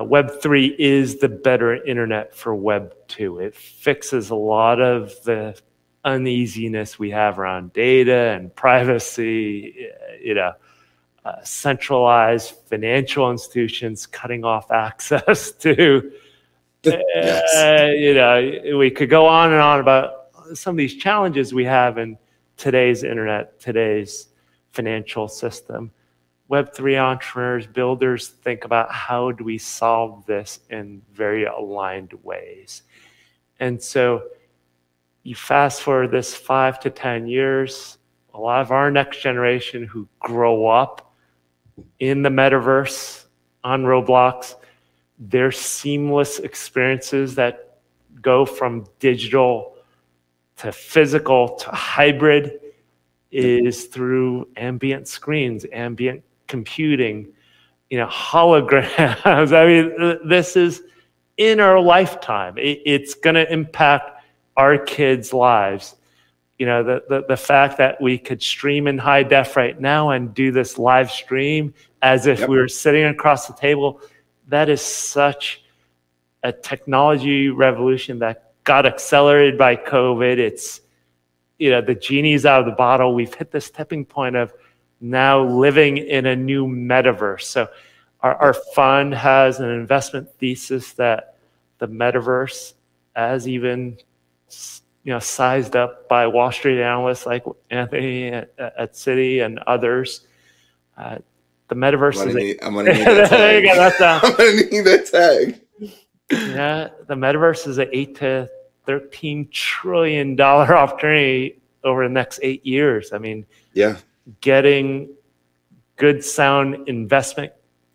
Web 3 is the better internet for Web 2. It fixes a lot of the uneasiness we have around data and privacy, you know, centralized financial institutions cutting off access to, yes. You know, we could go on and on about some of these challenges we have in today's internet, today's financial system. Web3 entrepreneurs, builders think about how do we solve this in very aligned ways. And so you fast forward this 5 to 10 years, a lot of our next generation who grow up in the metaverse, on Roblox, their seamless experiences that go from digital to physical to hybrid is through ambient screens, ambient computing, you know, holograms. I mean, this is in our lifetime. It's going to impact our kids' lives. You know, the fact that we could stream in high def right now and do this live stream as if we were sitting across the table, that is such a technology revolution that got accelerated by COVID. It's, you know, the genie's out of the bottle. We've hit this tipping point of now living in a new metaverse. So our fund has an investment thesis that the metaverse, as even, you know, sized up by Wall Street analysts like Anthony at Citi and others. The metaverse I'm going to need that tag. I'm going to need that tag. Yeah, the metaverse is an $8 to $13 trillion opportunity over the next 8 years. I mean, getting good sound investment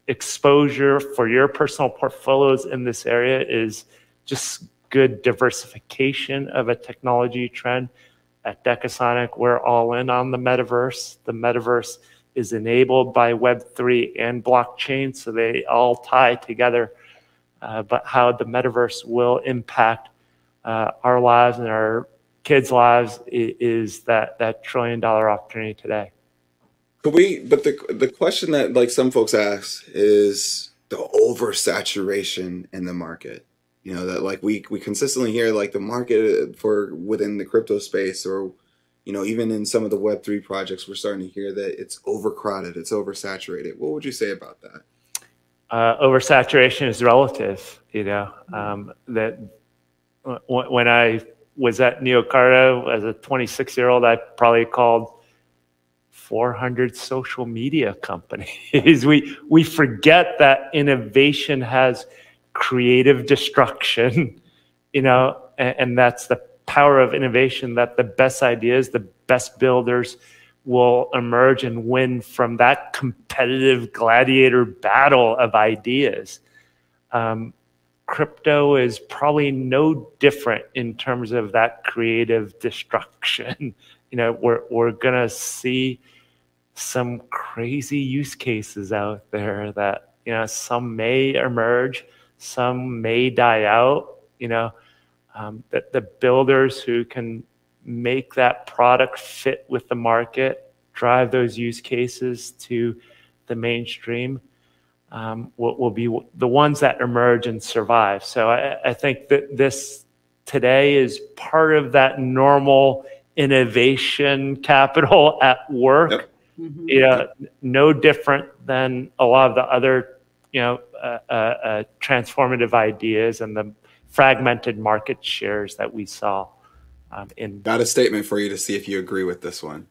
exposure for your personal portfolios in this area is just good diversification of a technology trend. At Decasonic, we're all in on the metaverse. The metaverse is enabled by Web3 and blockchain, so they all tie together. But how the metaverse will impact our lives and our kids' lives is that $1 trillion opportunity today. But the question that like some folks ask is the oversaturation in the market. You know, that like we consistently hear like the market for within the crypto space, or, you know, even in some of the Web3 projects, we're starting to hear that it's overcrowded, it's oversaturated. What would you say about that? Oversaturation is relative, you know, that when I was at Neocarto as a 26-year-old, I probably called 400 social media companies. We forget that innovation has creative destruction, you know, and that's the power of innovation, that the best ideas, the best builders will emerge and win from that competitive gladiator battle of ideas. Crypto is probably no different in terms of that creative destruction. You know, we're gonna see some crazy use cases out there that, you know, some may emerge, some may die out. You know, that the builders who can make that product fit with the market, drive those use cases to the mainstream, will be the ones that emerge and survive. So I think that this today is part of that normal innovation capital at work. Yep. Mm-hmm. You know, no different than a lot of the other, you know, transformative ideas and the fragmented market shares that we saw. Got a statement for you to see if you agree with this one.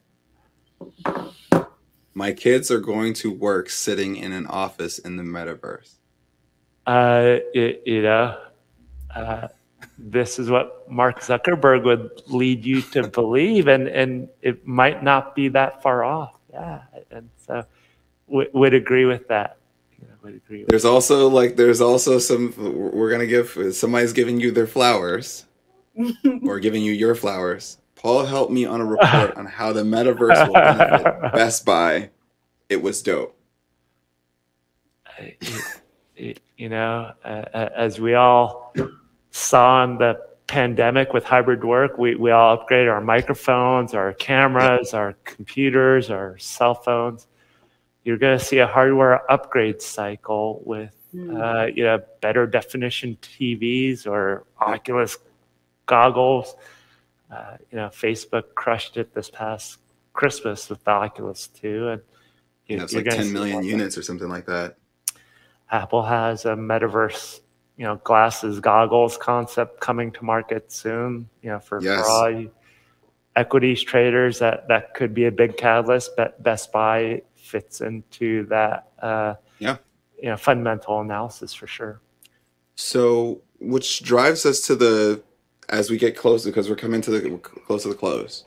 My kids are going to work sitting in an office in the metaverse. This is what Mark Zuckerberg would lead you to believe, and it might not be that far off. Yeah, and so would agree with that. Yeah, would agree with that. Also like there's also some we're gonna give somebody's giving you their flowers, or giving you your flowers. Paul helped me on a report on how the metaverse will benefit Best Buy. It was dope. You know, as we all saw in the pandemic with hybrid work, we all upgraded our microphones, our cameras, our computers, our cell phones. You're going to see a hardware upgrade cycle with, you know, better definition TVs or Oculus goggles. You know, Facebook crushed it this past Christmas with the Oculus 2, and It's like 10 million units or something like that. Apple has a metaverse, glasses, goggles concept coming to market soon, for all equities traders. That could be a big catalyst, but Best Buy fits into that, fundamental analysis for sure. So, which drives us to as we get closer, because we're close to the close.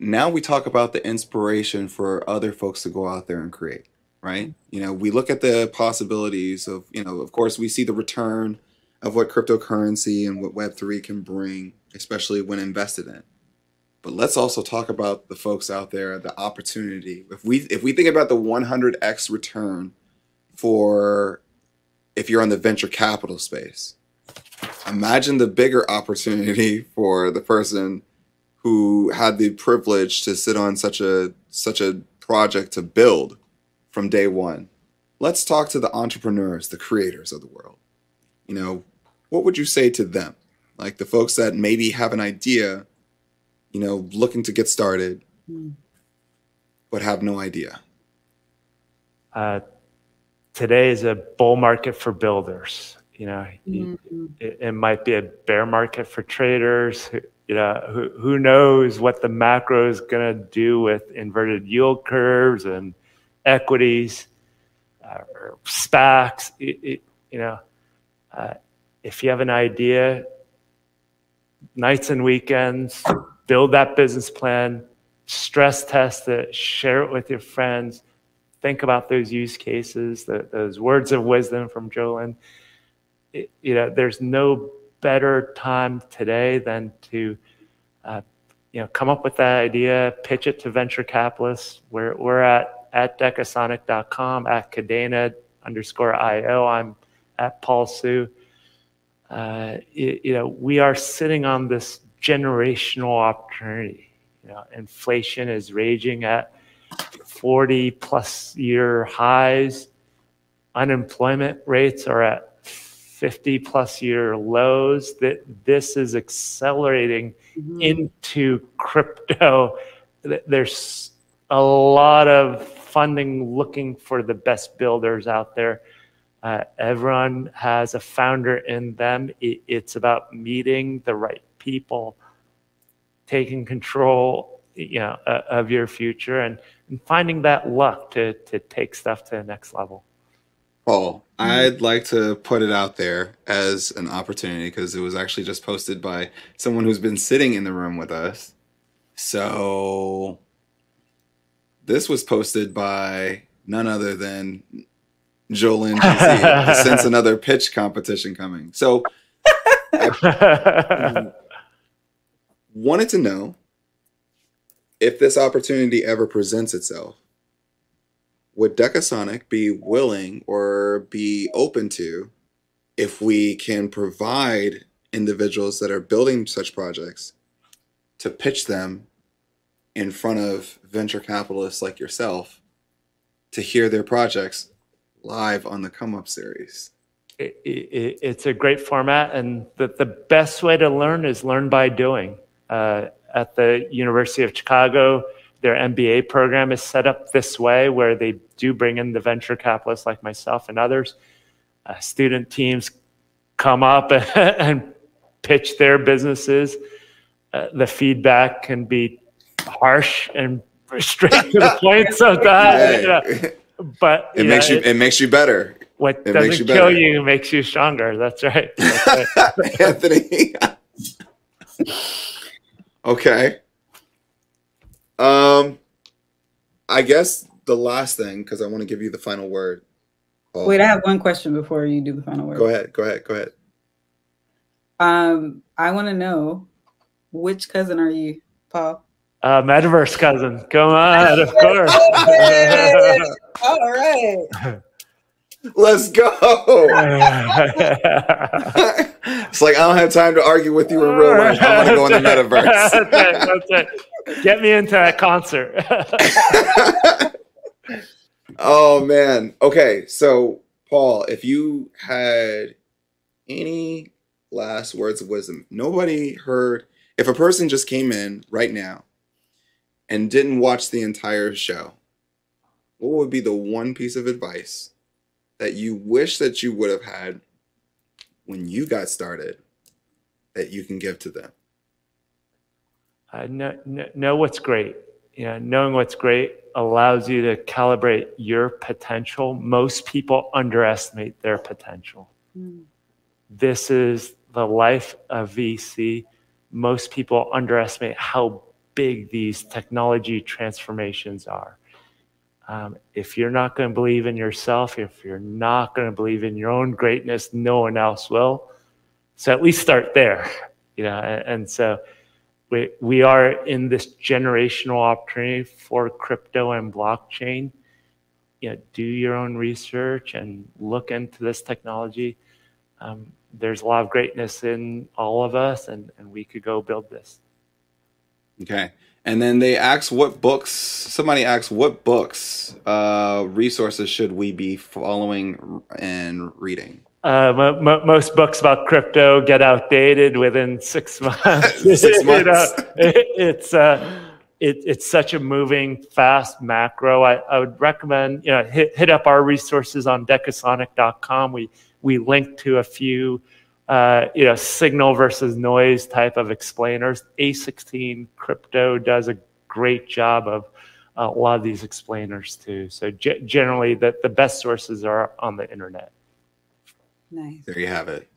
Now we talk about the inspiration for other folks to go out there and create, right? We look at the possibilities of, of course we see the return of what cryptocurrency and what Web3 can bring, especially when invested in. But let's also talk about the folks out there, the opportunity. If we think about the 100x return if you're on the venture capital space, imagine the bigger opportunity for the person who had the privilege to sit on such a project to build from day one. Let's talk to the entrepreneurs, the creators of the world. What would you say to them? Like the folks that maybe have an idea, looking to get started, but have no idea. Today is a bull market for builders. It might be a bear market for traders. Who knows what the macro is going to do with inverted yield curves and equities, or SPACs. If you have an idea, nights and weekends, build that business plan, stress test it, share it with your friends. Think about those use cases, those words of wisdom from Jolene. There's no better time today than to, come up with that idea, pitch it to venture capitalists. We're at Decasonic.com, at Kadena_IO. I'm at Paul Hsu. We are sitting on this generational opportunity. Inflation is raging at 40 plus year highs. Unemployment rates are at 50 plus year lows. That this is accelerating into crypto. There's a lot of funding looking for the best builders out there. Everyone has a founder in them. It's about meeting the right people, taking control of your future, and finding that luck to take stuff to the next level. Paul, I'd like to put it out there as an opportunity because it was actually just posted by someone who's been sitting in the room with us. So this was posted by none other than Jolene since another pitch competition coming. So I wanted to know if this opportunity ever presents itself. Would Decasonic be willing or be open to, if we can provide individuals that are building such projects, to pitch them in front of venture capitalists like yourself to hear their projects live on the Come Up series? It's a great format, and the best way to learn is learn by doing. At the University of Chicago, their MBA program is set up this way, where they do bring in the venture capitalists like myself and others. Student teams come up and pitch their businesses. The feedback can be harsh and straight to the point sometimes. But it makes you better. What doesn't kill you makes you stronger. That's right. Anthony. Okay. I guess the last thing, because I want to give you the final word. Paul. Wait, I have one question before you do the final word. Go ahead. I want to know, which cousin are you, Paul? Metaverse cousin. Come on, of course. All right. Let's go. It's like, I don't have time to argue with you in real life. I'm gonna go in the metaverse. That's it. Get me into that concert. Oh man. Okay, so Paul, if you had any last words of wisdom, nobody heard. If a person just came in right now and didn't watch the entire show, what would be the one piece of advice that you wish that you would have had when you got started that you can give to them? Know what's great. You know, knowing what's great allows you to calibrate your potential. Most people underestimate their potential. Mm. This is the life of VC. Most people underestimate how big these technology transformations are. If you're not going to believe in yourself, if you're not going to believe in your own greatness, no one else will. So at least start there, you know. And so we are in this generational opportunity for crypto and blockchain. You know, do your own research and look into this technology. There's a lot of greatness in all of us, and we could go build this. Okay. And then they asked what books, resources should we be following and reading? Most books about crypto get outdated within 6 months. 6 months. It's such a moving, fast macro. I would recommend, you know, hit up our resources on Decasonic.com. We link to a few, you know, signal versus noise type of explainers. A16 Crypto does a great job of a lot of these explainers too. So generally the best sources are on the internet. Nice. There you have it.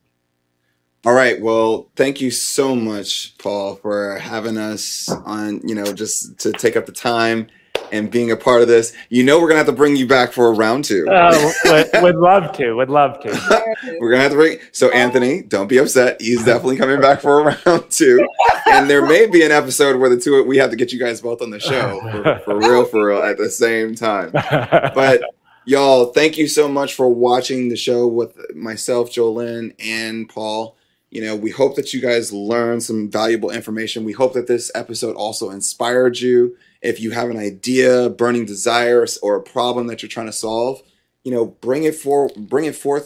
All right. Well, thank you so much, Paul, for having us on, you know, just to take up the time and being a part of this. You know, we're going to have to bring you back for a round two. Would love to. Would love to. We're going to have to bring. So Anthony, don't be upset. He's definitely coming back for a round two. And there may be an episode where we have to get you guys both on the show for real at the same time. But y'all, thank you so much for watching the show with myself, Jolene, and Paul. You know, we hope that you guys learned some valuable information. We hope that this episode also inspired you. If you have an idea, burning desire, or a problem that you're trying to solve, you know, bring it forth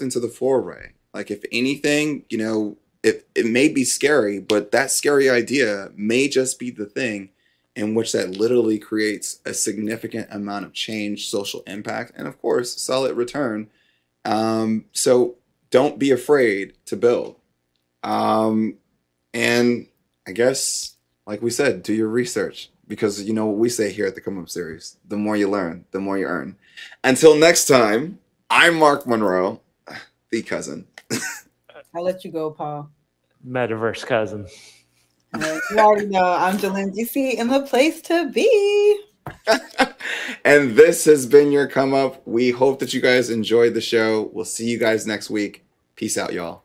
into the foray. Like, if anything, you know, it may be scary, but that scary idea may just be the thing in which that literally creates a significant amount of change, social impact, and of course, solid return. So don't be afraid to build. And I guess, like we said, do your research. Because you know what we say here at the Come Up Series, the more you learn, the more you earn. Until next time, I'm Mark Monroe, the cousin. I'll let you go, Paul. Metaverse cousin. You already know, I'm Jolene DC in the place to be. And this has been your Come Up. We hope that you guys enjoyed the show. We'll see you guys next week. Peace out, y'all.